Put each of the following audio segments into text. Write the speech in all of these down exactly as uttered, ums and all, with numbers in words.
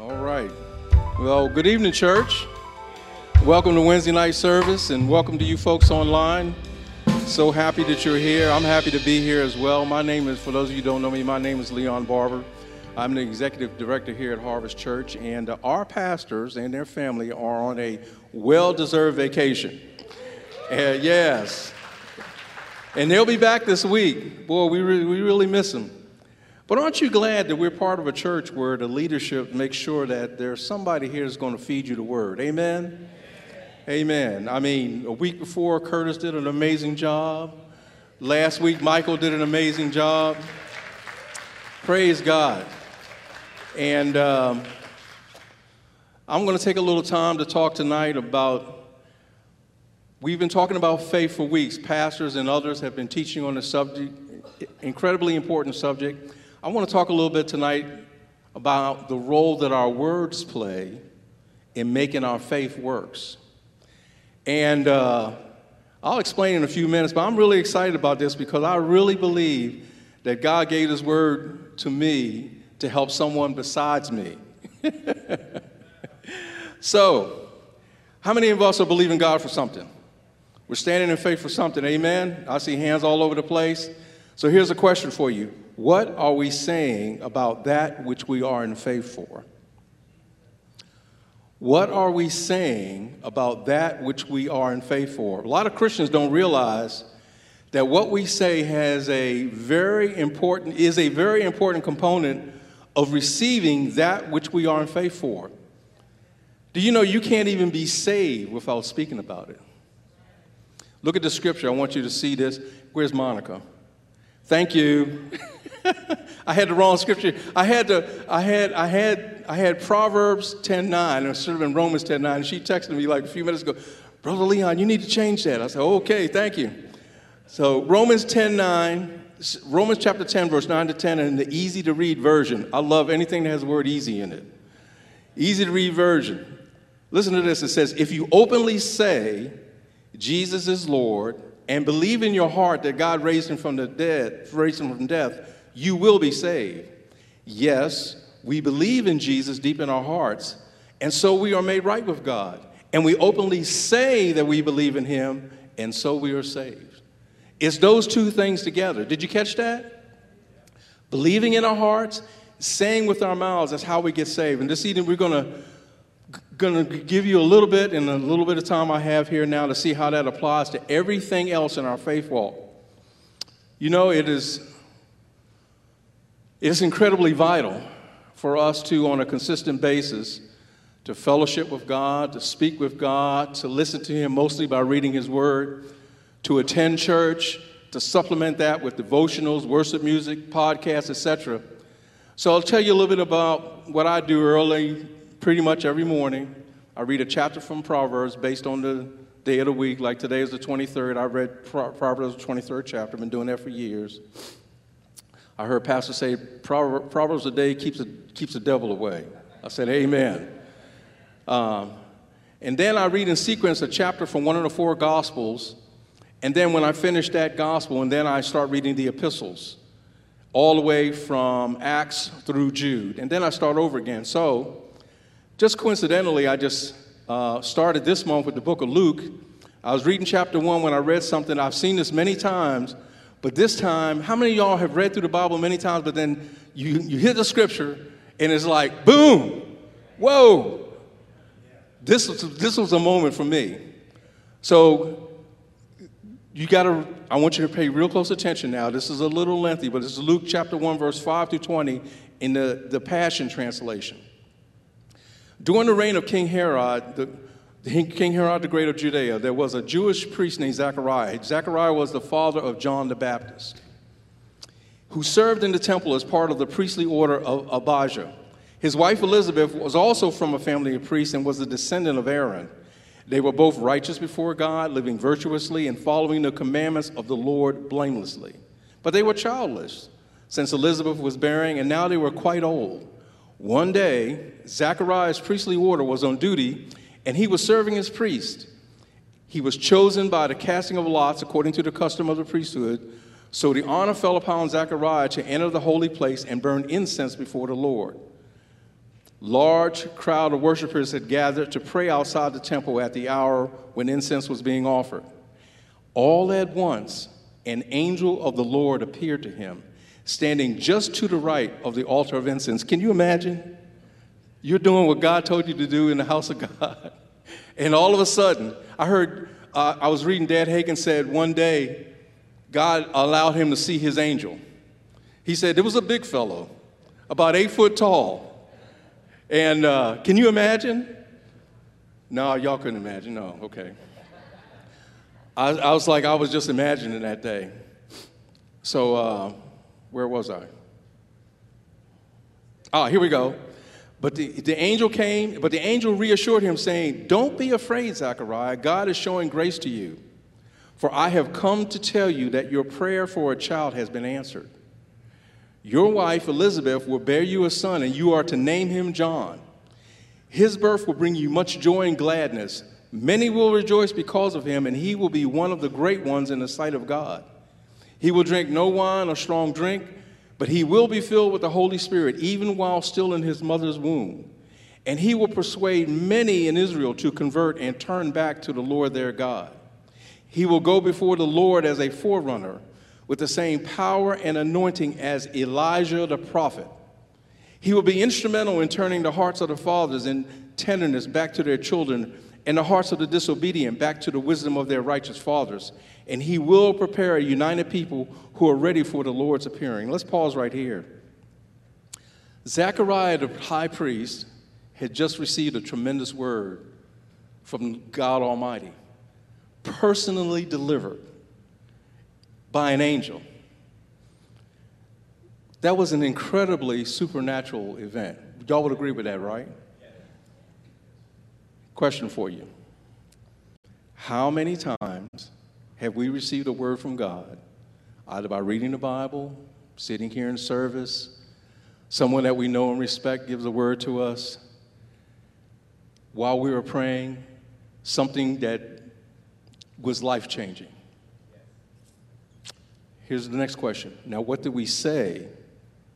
All right. Well, good evening, church. Welcome to Wednesday night service, and welcome to you folks online. So happy that you're here. I'm happy to be here as well. My name is, for those of you who don't know me, my name is Leon Barber. I'm the executive director here at Harvest Church, and our pastors and their family are on a well-deserved vacation. Uh, yes. And they'll be back this week. Boy, we really, we really miss them. But aren't you glad that we're part of a church where the leadership makes sure that there's somebody here that's going to feed you the word? Amen? Amen? Amen. I mean, a week before, Curtis did an amazing job. Last week, Michael did an amazing job. Praise God. And um, I'm going to take a little time to talk tonight about. We've been talking about faith for weeks. Pastors and others have been teaching on the subject, incredibly important subject. I want to talk a little bit tonight about the role that our words play in making our faith works. And uh, I'll explain in a few minutes, but I'm really excited about this because I really believe that God gave his word to me to help someone besides me. So, how many of us are believing God for something? We're standing in faith for something, amen? I see hands all over the place. So here's a question for you. What are we saying about that which we are in faith for? What are we saying about that which we are in faith for? A lot of Christians don't realize that what we say has a very important, is a very important component of receiving that which we are in faith for. Do you know you can't even be saved without speaking about it? Look at the scripture. I want you to see this. Where's Monica? Thank you. I had the wrong scripture. I had the I had I had I had Proverbs ten nine, or should have been Romans ten nine. And she texted me like a few minutes ago, Brother Leon, you need to change that. I said, okay, thank you. So Romans ten nine, Romans chapter ten, verse nine to ten, and the easy to read version. I love anything that has the word easy in it. Easy to read version. Listen to this. It says, if you openly say Jesus is Lord, and believe in your heart that God raised him from the dead, raised him from death, you will be saved. Yes, we believe in Jesus deep in our hearts, and so we are made right with God. And we openly say that we believe in him, and so we are saved. It's those two things together. Did you catch that? Believing in our hearts, saying with our mouths, that's how we get saved. And this evening we're going to Going to give you a little bit in a little bit of time I have here now to see how that applies to everything else in our faith walk. You know, it is it's incredibly vital for us to, on a consistent basis, to fellowship with God, to speak with God, to listen to him mostly by reading his word, to attend church, to supplement that with devotionals, worship music, podcasts, et cetera. So I'll tell you a little bit about what I do early. Pretty much every morning, I read a chapter from Proverbs based on the day of the week. Like today is the twenty-third. I read Pro- Proverbs, the twenty-third chapter. I've been doing that for years. I heard Pastor say, Prover- Proverbs a day keeps, a, keeps the devil away. I said, amen. Um, and then I read in sequence a chapter from one of the four Gospels. And then when I finish that Gospel, and then I start reading the epistles, all the way from Acts through Jude. And then I start over again. So, just coincidentally, I just uh, started this month with the book of Luke. I was reading chapter one when I read something. I've seen this many times, but this time, how many of y'all have read through the Bible many times, but then you, you hit the scripture, and it's like, boom, whoa. This was, this was a moment for me. So you got to, I want you to pay real close attention now. This is a little lengthy, but this is Luke chapter one, verse five through twenty in the, the Passion Translation. During the reign of King Herod, the, King Herod the Great of Judea, there was a Jewish priest named Zechariah. Zechariah was the father of John the Baptist, who served in the temple as part of the priestly order of Abijah. His wife Elizabeth was also from a family of priests and was a descendant of Aaron. They were both righteous before God, living virtuously and following the commandments of the Lord blamelessly. But they were childless, since Elizabeth was bearing, and now they were quite old. One day, Zechariah's priestly order was on duty, and he was serving as priest. He was chosen by the casting of lots according to the custom of the priesthood. So the honor fell upon Zechariah to enter the holy place and burn incense before the Lord. large crowd of worshipers had gathered to pray outside the temple at the hour when incense was being offered. All at once, an angel of the Lord appeared to him, standing just to the right of the altar of incense. Can you imagine? You're doing what God told you to do in the house of God. And all of a sudden, I heard, uh, I was reading Dad Hagin said one day, God allowed him to see his angel. He said, it was a big fellow, about eight foot tall. And uh, can you imagine? No, y'all couldn't imagine. No, okay. I, I was like, I was just imagining that day. So uh, where was I? Oh, here we go. But the, the angel came, but the angel reassured him, saying, don't be afraid, Zechariah. God is showing grace to you. For I have come to tell you that your prayer for a child has been answered. Your wife, Elizabeth, will bear you a son, and you are to name him John. His birth will bring you much joy and gladness. Many will rejoice because of him, and he will be one of the great ones in the sight of God. He will drink no wine or strong drink, but he will be filled with the Holy Spirit, even while still in his mother's womb. And he will persuade many in Israel to convert and turn back to the Lord their God. He will go before the Lord as a forerunner, with the same power and anointing as Elijah the prophet. He will be instrumental in turning the hearts of the fathers in tenderness back to their children, and the hearts of the disobedient back to the wisdom of their righteous fathers. And he will prepare a united people who are ready for the Lord's appearing. Let's pause right here. Zechariah the high priest had just received a tremendous word from God Almighty, personally delivered by an angel. That was an incredibly supernatural event. Y'all would agree with that, right? Yes. Question for you. How many times have we received a word from God, either by reading the Bible, sitting here in service, someone that we know and respect gives a word to us, while we were praying, something that was life-changing? Here's the next question. Now, what did we say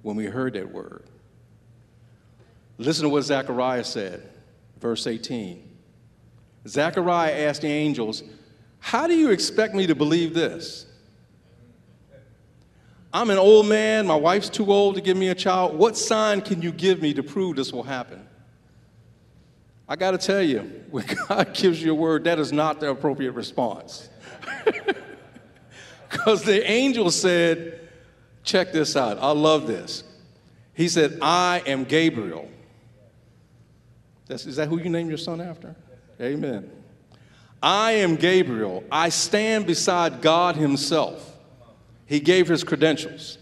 when we heard that word? Listen to what Zechariah said, verse eighteen. Zechariah asked the angels, how do you expect me to believe this? I'm an old man. My wife's too old to give me a child. What sign can you give me to prove this will happen? I got to tell you, when God gives you a word, that is not the appropriate response. Because the angel said, check this out. I love this. He said, I am Gabriel. That's, is that who you named your son after? Amen. I am Gabriel. I stand beside God himself. He gave his credentials.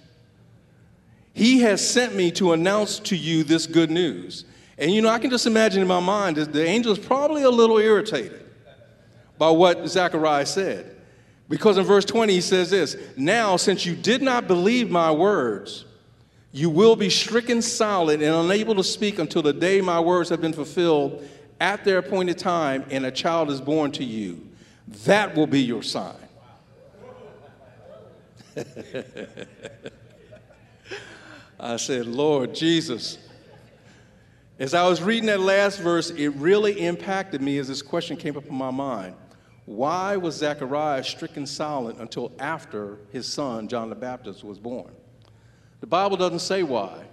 He has sent me to announce to you this good news. And, you know, I can just imagine in my mind that the angel is probably a little irritated by what Zechariah said. Because in verse twenty, he says this, now, since you did not believe my words, you will be stricken silent and unable to speak until the day my words have been fulfilled at their appointed time and a child is born to you. That will be your sign. I said, Lord Jesus. As I was reading that last verse, it really impacted me as this question came up in my mind. Why was Zechariah stricken silent until after his son, John the Baptist, was born? The Bible doesn't say why.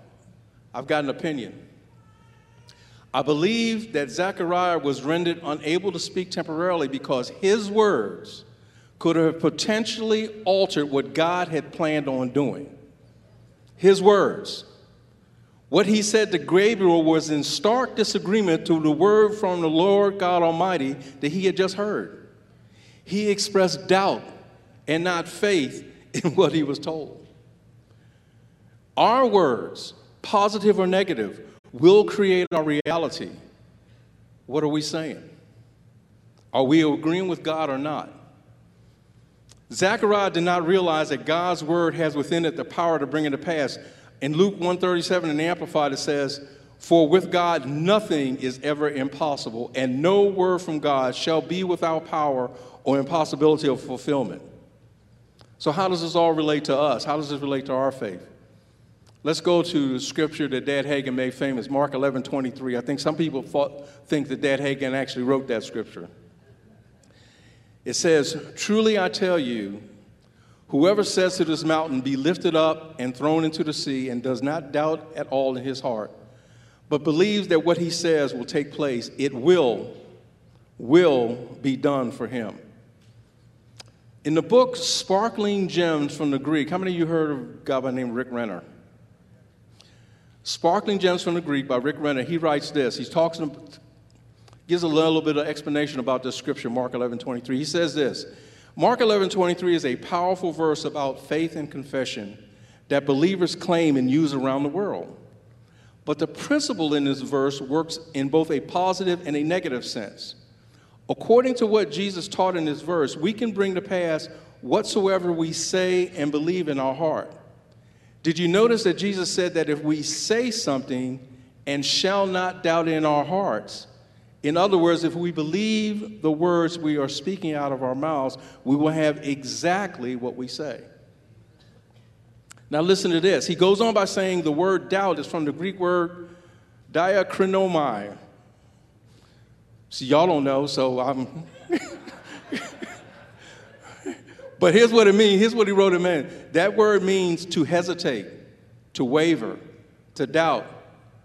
I've got an opinion. I believe that Zechariah was rendered unable to speak temporarily because his words could have potentially altered what God had planned on doing. His words. What he said to Gabriel was in stark disagreement to the word from the Lord God Almighty that he had just heard. He expressed doubt and not faith in what he was told. Our words, positive or negative, will create our reality. What are we saying? Are we agreeing with God or not? Zechariah did not realize that God's word has within it the power to bring it to pass. In Luke one thirty-seven in the Amplified, it says, for with God nothing is ever impossible, and no word from God shall be without power or impossibility of fulfillment. So how does this all relate to us? How does this relate to our faith? Let's go to scripture that Dad Hagin made famous, Mark eleven twenty-three. I think some people thought, think that Dad Hagin actually wrote that scripture. It says, "Truly I tell you, whoever says to this mountain, 'Be lifted up and thrown into the sea,' and does not doubt at all in his heart, but believes that what he says will take place, it will, will be done for him." In the book Sparkling Gems from the Greek, how many of you heard of a guy by the name of Rick Renner? Sparkling Gems from the Greek by Rick Renner, he writes this. He talks, gives a little bit of explanation about this scripture, Mark eleven twenty-three. He says this, Mark eleven twenty-three is a powerful verse about faith and confession that believers claim and use around the world. But the principle in this verse works in both a positive and a negative sense. According to what Jesus taught in this verse, we can bring to pass whatsoever we say and believe in our heart. Did you notice that Jesus said that if we say something and shall not doubt in our hearts, in other words, if we believe the words we are speaking out of our mouths, we will have exactly what we say. Now listen to this. He goes on by saying the word doubt is from the Greek word diakrinomai. See, y'all don't know, so I'm... But here's what it means. Here's what he wrote it meant. That word means to hesitate, to waver, to doubt,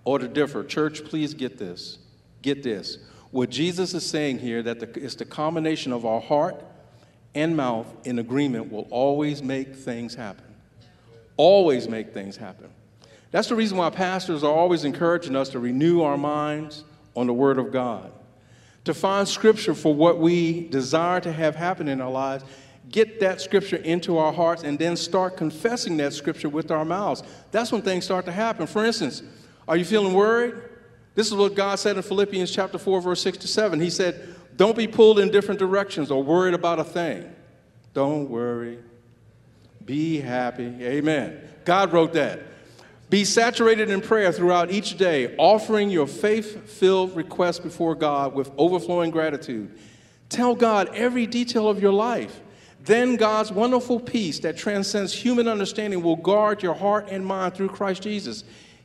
or to differ. Church, please get this. Get this. What Jesus is saying here, that the, it's the combination of our heart and mouth in agreement will always make things happen. Always make things happen. That's the reason why pastors are always encouraging us to renew our minds on the Word of God, to find Scripture for what we desire to have happen in our lives, get that Scripture into our hearts, and then start confessing that Scripture with our mouths. That's when things start to happen. For instance, are you feeling worried? This is what God said in Philippians chapter four, verse six to seven. He said, "Don't be pulled in different directions or worried about a thing. Don't worry. Be happy." Amen. God wrote that. "Be saturated in prayer throughout each day, offering your faith-filled requests before God with overflowing gratitude. Tell God every detail of your life. Then God's wonderful peace that transcends human understanding will guard your heart and mind through Christ Jesus."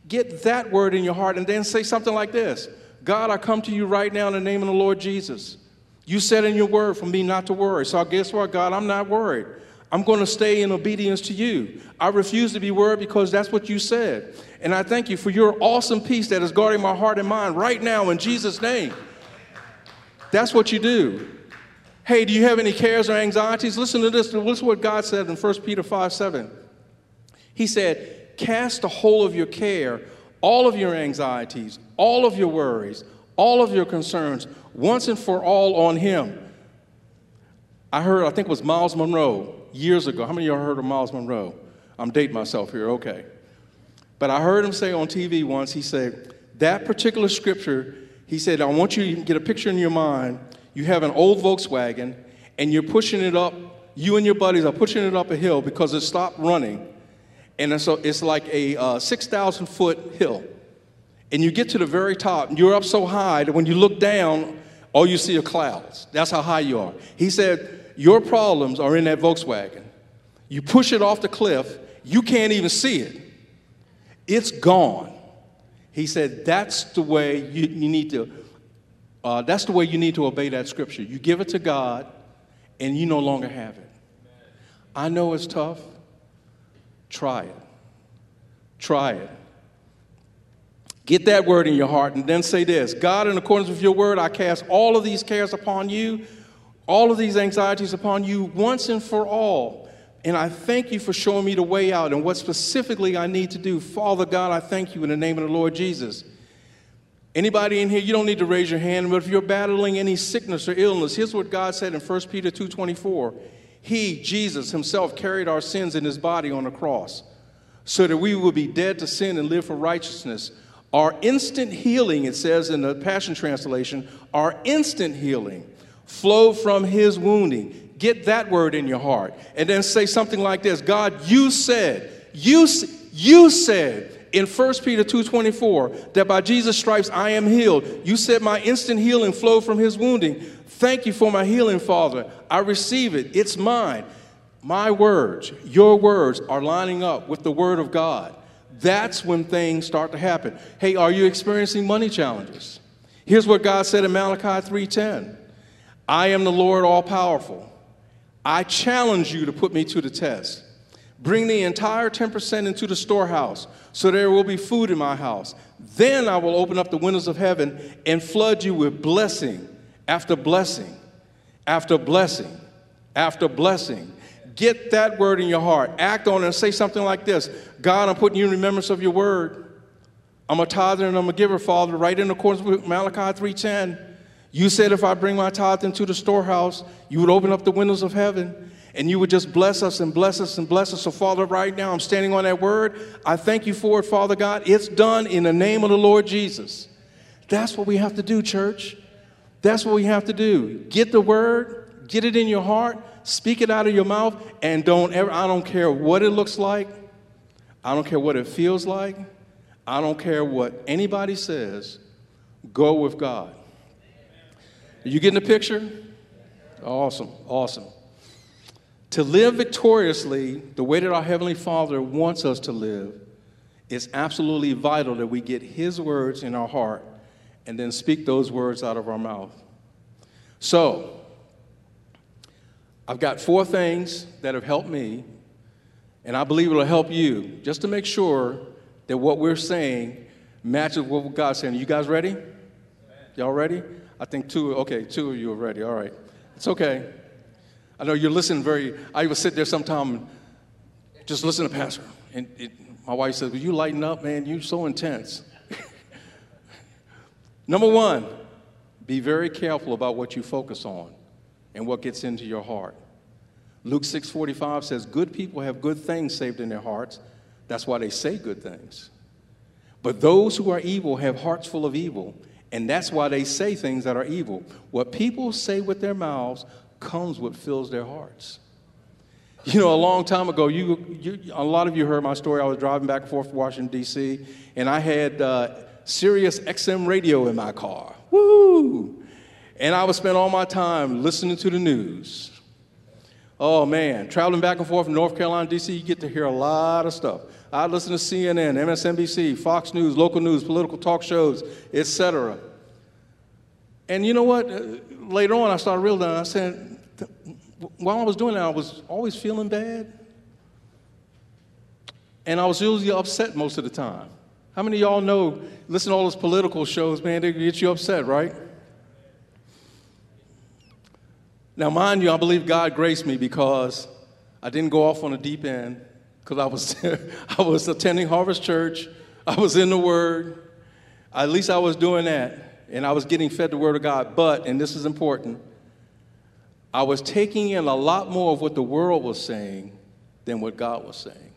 Get that word in your heart and then say something like this. "God, I come to you right now in the name of the Lord Jesus. You said in your word for me not to worry. So guess what, God? I'm not worried. I'm going to stay in obedience to you. I refuse to be worried because that's what you said. And I thank you for your awesome peace that is guarding my heart and mind right now in Jesus' name." That's what you do. Hey, do you have any cares or anxieties? Listen to this. Listen to what God said in First Peter five seven. He said, "Cast the whole of your care, all of your anxieties, all of your worries, all of your concerns, once and for all on him." I heard, I think it was Miles Monroe years ago. How many of y'all heard of Miles Monroe? I'm dating myself here, okay. But I heard him say on T V once, he said, that particular scripture, he said, I want you to get a picture in your mind. You have an old Volkswagen, and you're pushing it up. You and your buddies are pushing it up a hill because it stopped running. And so it's like a uh, six thousand foot hill. And you get to the very top, and you're up so high that when you look down, all you see are clouds. That's how high you are. He said, your problems are in that Volkswagen. You push it off the cliff, you can't even see it. It's gone. He said, that's the way you, you need to, uh, that's the way you need to obey that scripture. You give it to God, and you no longer have it. I know it's tough. Try it. Try it. Get that word in your heart and then say this, "God, in accordance with your word, I cast all of these cares upon you, all of these anxieties upon you once and for all. And I thank you for showing me the way out and what specifically I need to do. Father God, I thank you in the name of the Lord Jesus." Anybody in here, you don't need to raise your hand, but if you're battling any sickness or illness, here's what God said in First Peter two twenty-four. He, Jesus himself, carried our sins in his body on the cross so that we would be dead to sin and live for righteousness. Our instant healing, it says in the Passion Translation, our instant healing flowed from his wounding. Get that word in your heart and then say something like this. God, you said, you, you said in First Peter two twenty-four that by Jesus' stripes I am healed. You said my instant healing flowed from his wounding. Thank you for my healing, Father. I receive it. It's mine. My words, your words are lining up with the word of God. That's when things start to happen. Hey, are you experiencing money challenges? Here's what God said in Malachi three ten. I am the Lord all-powerful. I challenge you to put me to the test. Bring the entire ten percent into the storehouse, so there will be food in my house. Then I will open up the windows of heaven and flood you with blessing after blessing after blessing after blessing. Get that word in your heart. Act on it and say something like this. God, I'm putting you in remembrance of your word. I'm a tither and I'm a giver, Father, right in accordance with Malachi three ten. You said if I bring my tithe into the storehouse, you would open up the windows of heaven. And you would just bless us and bless us and bless us. So, Father, right now I'm standing on that word. I thank you for it, Father God. It's done in the name of the Lord Jesus. That's what we have to do, church. That's what we have to do. Get the word. Get it in your heart. Speak it out of your mouth. And don't ever, I don't care what it looks like. I don't care what it feels like. I don't care what anybody says. Go with God. Are you getting the picture? Awesome. Awesome. To live victoriously the way that our Heavenly Father wants us to live is absolutely vital that we get His words in our heart and then speak those words out of our mouth. So, I've got four things that have helped me, and I believe it'll help you, just to make sure that what we're saying matches what God's saying. You guys ready? Y'all ready? I think two, okay, two of you are ready. All right. It's okay. I know you're listening very, I would sit there sometime and just listen to Pastor. And it, my wife says, will you lighten up, man? You're so intense. Number one, be very careful about what you focus on and what gets into your heart. Luke six forty-five says, good people have good things saved in their hearts. That's why they say good things. But those who are evil have hearts full of evil. And that's why they say things that are evil. What people say with their mouths comes what fills their hearts. You know, a long time ago, you, you a lot of you heard my story. I was driving back and forth from Washington, D C, and I had uh, Sirius X M radio in my car. Woo! And I would spend all my time listening to the news. Oh, man. Traveling back and forth from North Carolina, D C, you get to hear a lot of stuff. I'd listen to C N N, M S N B C, Fox News, local news, political talk shows, et cetera. And you know what? Later on, I started realizing, I said, while I was doing that, I was always feeling bad. And I was usually upset most of the time. How many of y'all know, listen to all those political shows, man, they get you upset, right? Now, mind you, I believe God graced me because I didn't go off on a deep end, because I was, I was attending Harvest Church. I was in the Word. At least I was doing that. And I was getting fed the Word of God. But, and this is important, I was taking in a lot more of what the world was saying than what God was saying.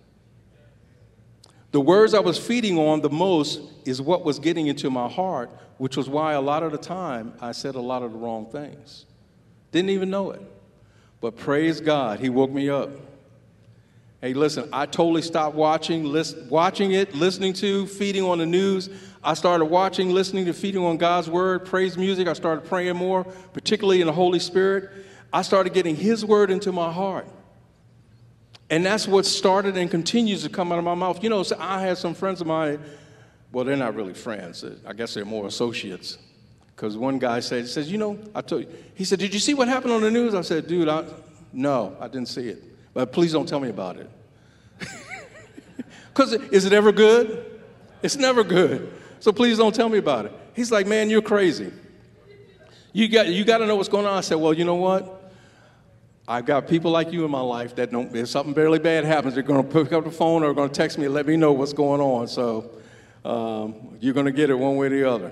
The words I was feeding on the most is what was getting into my heart, which was why a lot of the time I said a lot of the wrong things. Didn't even know it. But praise God, He woke me up. Hey, listen, I totally stopped watching, listen, watching it, listening to, feeding on the news. I started watching, listening to, feeding on God's word, praise music. I started praying more, particularly in the Holy Spirit. I started getting His word into my heart. And that's what started and continues to come out of my mouth. You know, so I had some friends of mine. Well, they're not really friends. I guess they're more associates. Because one guy said, he says, you know, I told you. He said, did you see what happened on the news? I said, dude, I, no, I didn't see it. But please don't tell me about it. Because is it ever good? It's never good. So please don't tell me about it. He's like, man, you're crazy. You got you got to know what's going on. I said, well, you know what? I've got people like you in my life that don't, if something barely bad happens, they're going to pick up the phone or going to text me and let me know what's going on. So um, you're going to get it one way or the other.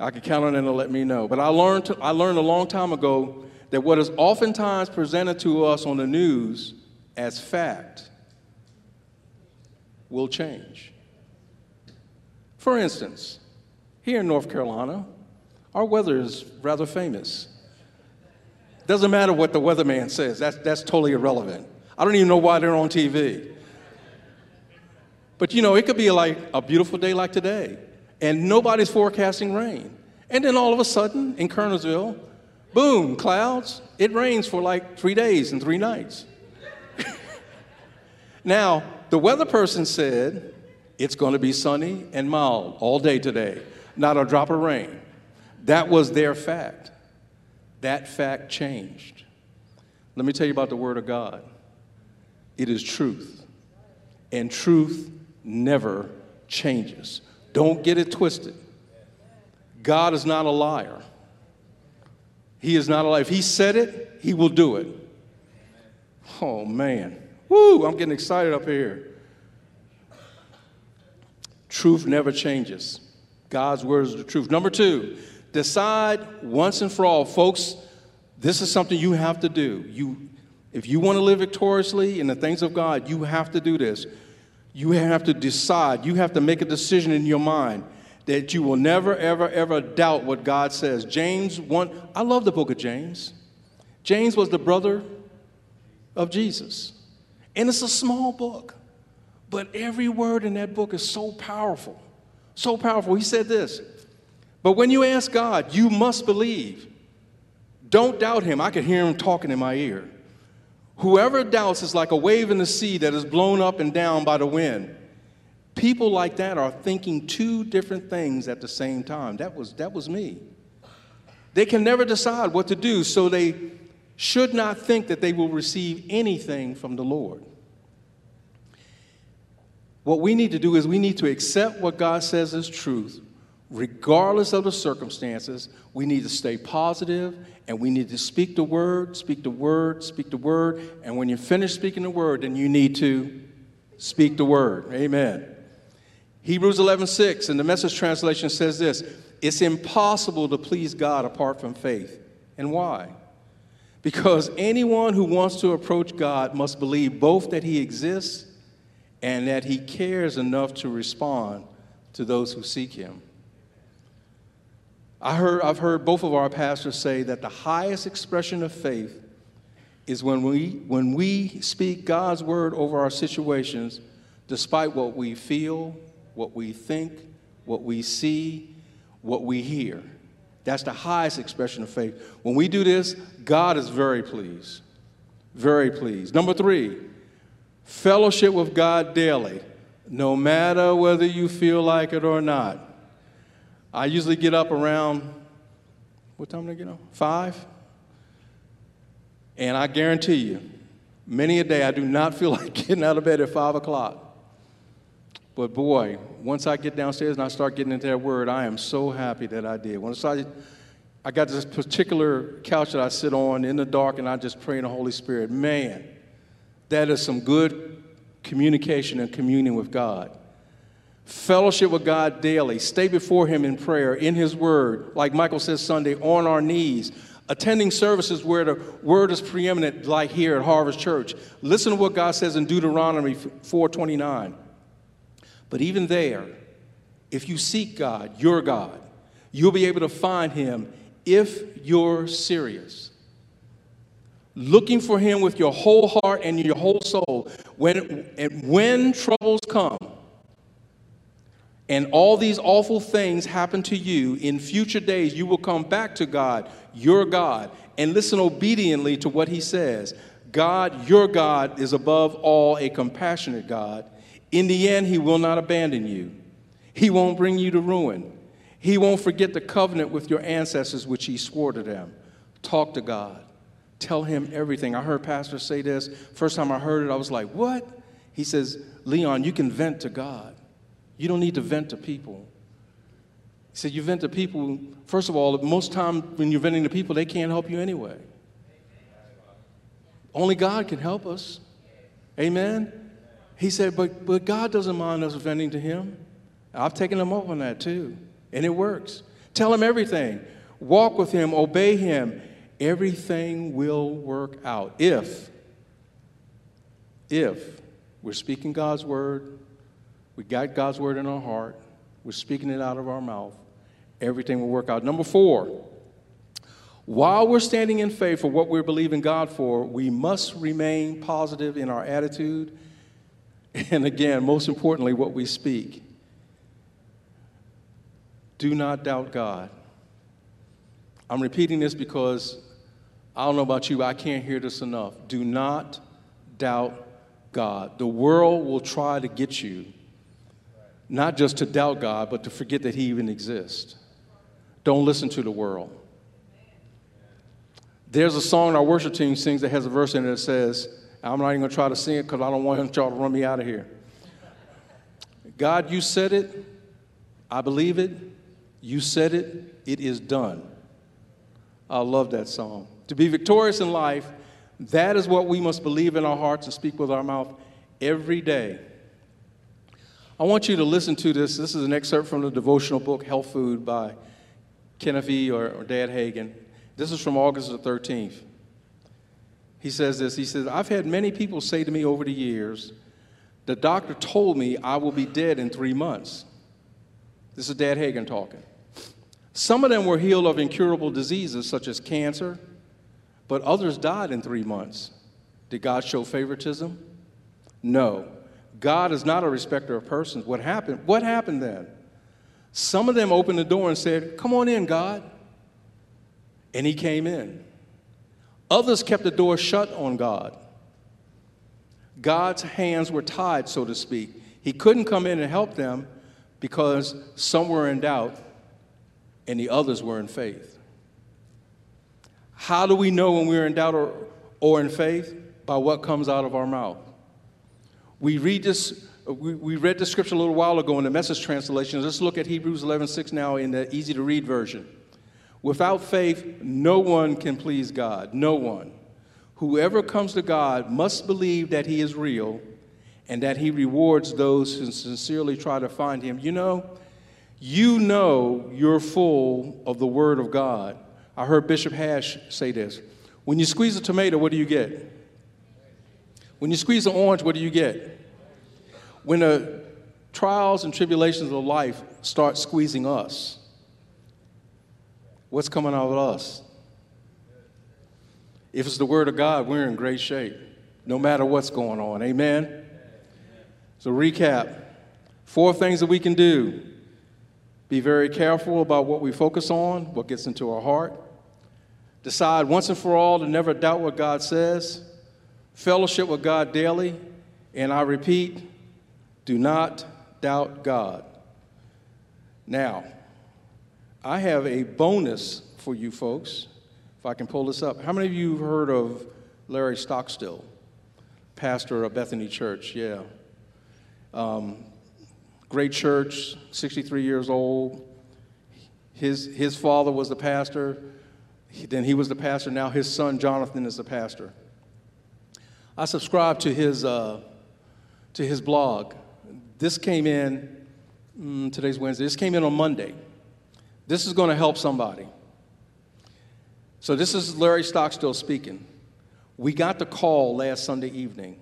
I can count on them to let me know. But I learned to, I learned a long time ago that what is oftentimes presented to us on the news as fact will change. For instance, here in North Carolina, our weather is rather famous. Doesn't matter what the weatherman says. That's, that's totally irrelevant. I don't even know why they're on T V. But, you know, it could be like a beautiful day like today, and nobody's forecasting rain. And then all of a sudden, in Kernersville, boom, clouds. It rains for like three days and three nights. Now, The weather person said, it's going to be sunny and mild all day today, not a drop of rain. That was their fact. That fact changed. Let me tell you about the Word of God. It is truth, and truth never changes. Don't get it twisted. God is not a liar. He is not a liar. If He said it, He will do it. Oh, man. Woo, I'm getting excited up here. Truth never changes. God's word is the truth. Number two, decide once and for all. Folks, this is something you have to do. You, if you want to live victoriously in the things of God, you have to do this. You have to decide. You have to make a decision in your mind that you will never, ever, ever doubt what God says. James one, I love the book of James. James was the brother of Jesus. And it's a small book, but every word in that book is so powerful, so powerful. He said this, but when you ask God, you must believe. Don't doubt him. I could hear him talking in my ear. Whoever doubts is like a wave in the sea that is blown up and down by the wind. People like that are thinking two different things at the same time. That was, that was me. They can never decide what to do, so they should not think that they will receive anything from the Lord. What we need to do is we need to accept what God says is truth, regardless of the circumstances. We need to stay positive, and we need to speak the word, speak the word, speak the word. And when you're finished speaking the word, then you need to speak the word. Amen. Hebrews eleven six in the Message translation says this, it's impossible to please God apart from faith. And why? Because anyone who wants to approach God must believe both that he exists and that he cares enough to respond to those who seek him. I heard, I've heard both of our pastors say that the highest expression of faith is when we, when we speak God's word over our situations, despite what we feel, what we think, what we see, what we hear. That's the highest expression of faith. When we do this, God is very pleased, very pleased. Number three, fellowship with God daily, no matter whether you feel like it or not. I usually get up around, what time do I get up? Five. And I guarantee you, many a day I do not feel like getting out of bed at five o'clock. But boy, once I get downstairs and I start getting into that word, I am so happy that I did. Once I, I got this particular couch that I sit on in the dark and I just pray in the Holy Spirit. Man, that is some good communication and communion with God. Fellowship with God daily. Stay before him in prayer, in his word. Like Michael says Sunday, on our knees. Attending services where the word is preeminent, like here at Harvest Church. Listen to what God says in Deuteronomy four twenty-nine. But even there, if you seek God, your God, you'll be able to find him if you're serious. Looking for him with your whole heart and your whole soul. When, and when troubles come and all these awful things happen to you, in future days you will come back to God, your God, and listen obediently to what he says. God, your God, is above all a compassionate God. In the end, he will not abandon you. He won't bring you to ruin. He won't forget the covenant with your ancestors, which he swore to them. Talk to God. Tell him everything. I heard pastors say this. First time I heard it, I was like, what? He says, Leon, you can vent to God. You don't need to vent to people. He said, you vent to people. First of all, most time when you're venting to people, they can't help you anyway. Only God can help us. Amen? He said, but, but God doesn't mind us venting to him. I've taken him up on that too, and it works. Tell him everything. Walk with him. Obey him. Everything will work out if, if we're speaking God's word, we got God's word in our heart, we're speaking it out of our mouth, everything will work out. Number four, while we're standing in faith for what we're believing God for, we must remain positive in our attitude. And again, most importantly, what we speak. Do not doubt God. I'm repeating this because I don't know about you, but I can't hear this enough. Do not doubt God. The world will try to get you not just to doubt God, but to forget that he even exists. Don't listen to the world. There's a song our worship team sings that has a verse in it that says, I'm not even going to try to sing it because I don't want y'all to run me out of here. God, you said it. I believe it. You said it. It is done. I love that song. To be victorious in life, that is what we must believe in our hearts and speak with our mouth every day. I want you to listen to this. This is an excerpt from the devotional book, Health Food, by Kenneth E. or, or Dad Hagin. This is from August the thirteenth. He says this. He says, I've had many people say to me over the years, the doctor told me I will be dead in three months. This is Dad Hagin talking. Some of them were healed of incurable diseases such as cancer, but others died in three months. Did God show favoritism? No. God is not a respecter of persons. What happened? What happened then? Some of them opened the door and said, come on in, God. And he came in. Others kept the door shut on God. God's hands were tied, so to speak. He couldn't come in and help them because some were in doubt and the others were in faith. How do we know when we're in doubt or, or in faith? By what comes out of our mouth. We read this, we, we read the scripture a little while ago in the Message translation. Let's look at Hebrews eleven six now in the easy-to-read version. Without faith, no one can please God, no one. Whoever comes to God must believe that he is real and that he rewards those who sincerely try to find him. You know, you know you're full of the word of God. I heard Bishop Hash say this. When you squeeze a tomato, what do you get? When you squeeze an orange, what do you get? When the trials and tribulations of life start squeezing us, what's coming out of us? If it's the word of God, we're in great shape, no matter what's going on. Amen? So recap, four things that we can do. Be very careful about what we focus on, what gets into our heart. Decide once and for all to never doubt what God says. Fellowship with God daily. And I repeat, do not doubt God. Now, I have a bonus for you folks. If I can pull this up. How many of you have heard of Larry Stockstill, pastor of Bethany Church? Yeah. Um, great church, sixty-three years old. His, his father was the pastor. He, then he was the pastor. Now his son, Jonathan, is the pastor. I subscribed to his, uh, to his blog. This came in, mm, today's Wednesday. This came in on Monday. This is going to help somebody. So this is Larry Stockstill speaking. We got the call last Sunday evening.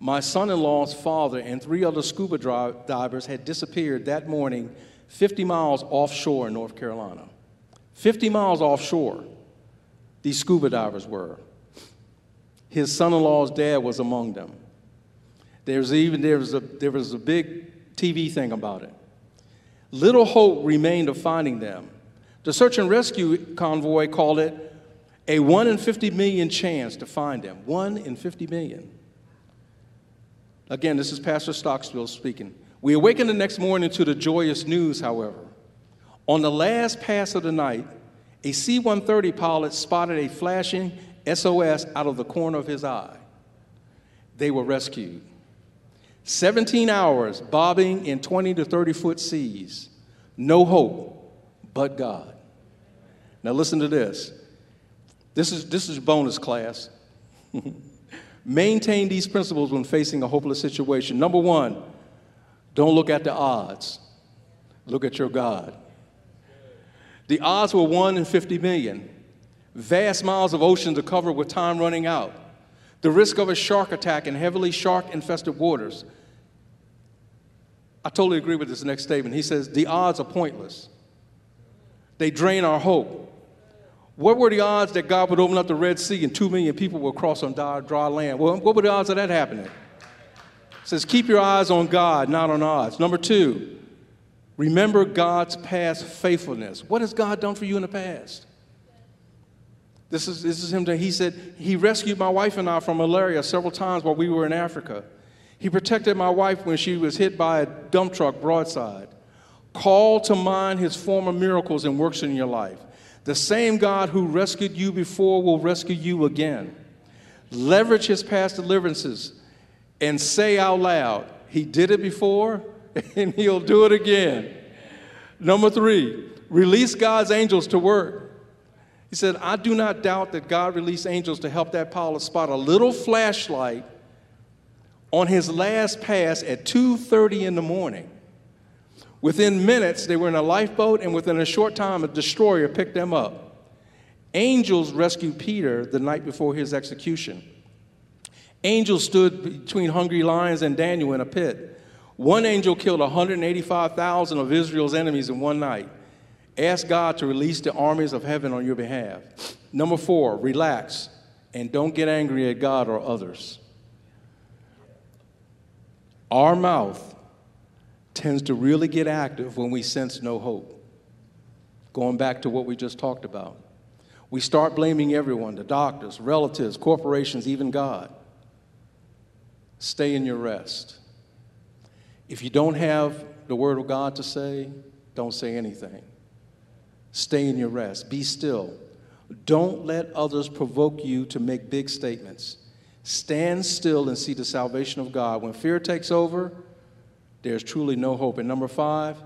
My son-in-law's father and three other scuba divers had disappeared that morning fifty miles offshore in North Carolina. fifty miles offshore, these scuba divers were. His son-in-law's dad was among them. There was even there was a, there was a big T V thing about it. Little hope remained of finding them. The search and rescue convoy called it a one in fifty million chance to find them. one in fifty million. Again, this is Pastor Stockstill speaking. We awakened the next morning to the joyous news, however. On the last pass of the night, a C one thirty pilot spotted a flashing S O S out of the corner of his eye. They were rescued. seventeen hours bobbing in twenty to thirty foot seas. No hope but God. Now listen to this. This is, this is bonus class. Maintain these principles when facing a hopeless situation. Number one, don't look at the odds. Look at your God. The odds were one in fifty million. Vast miles of ocean to cover with time running out. The risk of a shark attack in heavily shark-infested waters. I totally agree with this next statement. He says, the odds are pointless. They drain our hope. What were the odds that God would open up the Red Sea and two million people would cross on dry land? Well, what were the odds of that happening? It says, keep your eyes on God, not on odds. Number two, remember God's past faithfulness. What has God done for you in the past? This is, this is him. He said, he rescued my wife and I from malaria several times while we were in Africa. He protected my wife when she was hit by a dump truck broadside. Call to mind his former miracles and works in your life. The same God who rescued you before will rescue you again. Leverage his past deliverances and say out loud, he did it before and he'll do it again. Number three, release God's angels to work. He said, I do not doubt that God released angels to help that pilot spot a little flashlight on his last pass at two thirty in the morning. Within minutes, they were in a lifeboat, and within a short time, a destroyer picked them up. Angels rescued Peter the night before his execution. Angels stood between hungry lions and Daniel in a pit. One angel killed one hundred eighty-five thousand of Israel's enemies in one night. Ask God to release the armies of heaven on your behalf. Number four, relax and don't get angry at God or others. Our mouth tends to really get active when we sense no hope. Going back to what we just talked about. We start blaming everyone, the doctors, relatives, corporations, even God. Stay in your rest. If you don't have the word of God to say, don't say anything. Stay in your rest. Be still. Don't let others provoke you to make big statements. Stand still and see the salvation of God. When fear takes over, there's truly no hope. And number five,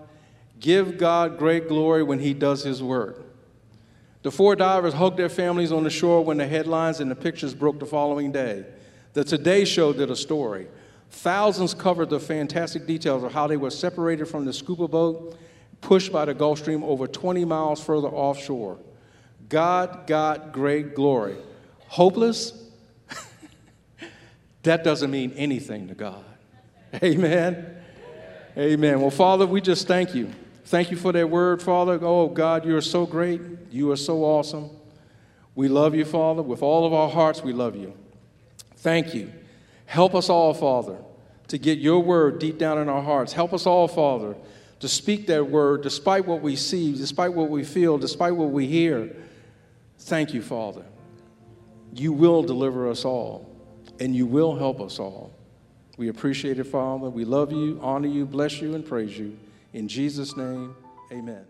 give God great glory when he does his work. The four divers hugged their families on the shore when the headlines and the pictures broke the following day. The Today Show did a story. Thousands covered the fantastic details of how they were separated from the scuba boat pushed by the Gulf Stream over twenty miles further offshore. God got great glory. Hopeless? That doesn't mean anything to God. Amen? Amen. Well, Father, we just thank you. Thank you for that word, Father. Oh, God, you are so great. You are so awesome. We love you, Father. With all of our hearts, we love you. Thank you. Help us all, Father, to get your word deep down in our hearts. Help us all, Father, to speak that word despite what we see, despite what we feel, despite what we hear. Thank you, Father. You will deliver us all, and you will help us all. We appreciate it, Father. We love you, honor you, bless you, and praise you. In Jesus' name, amen.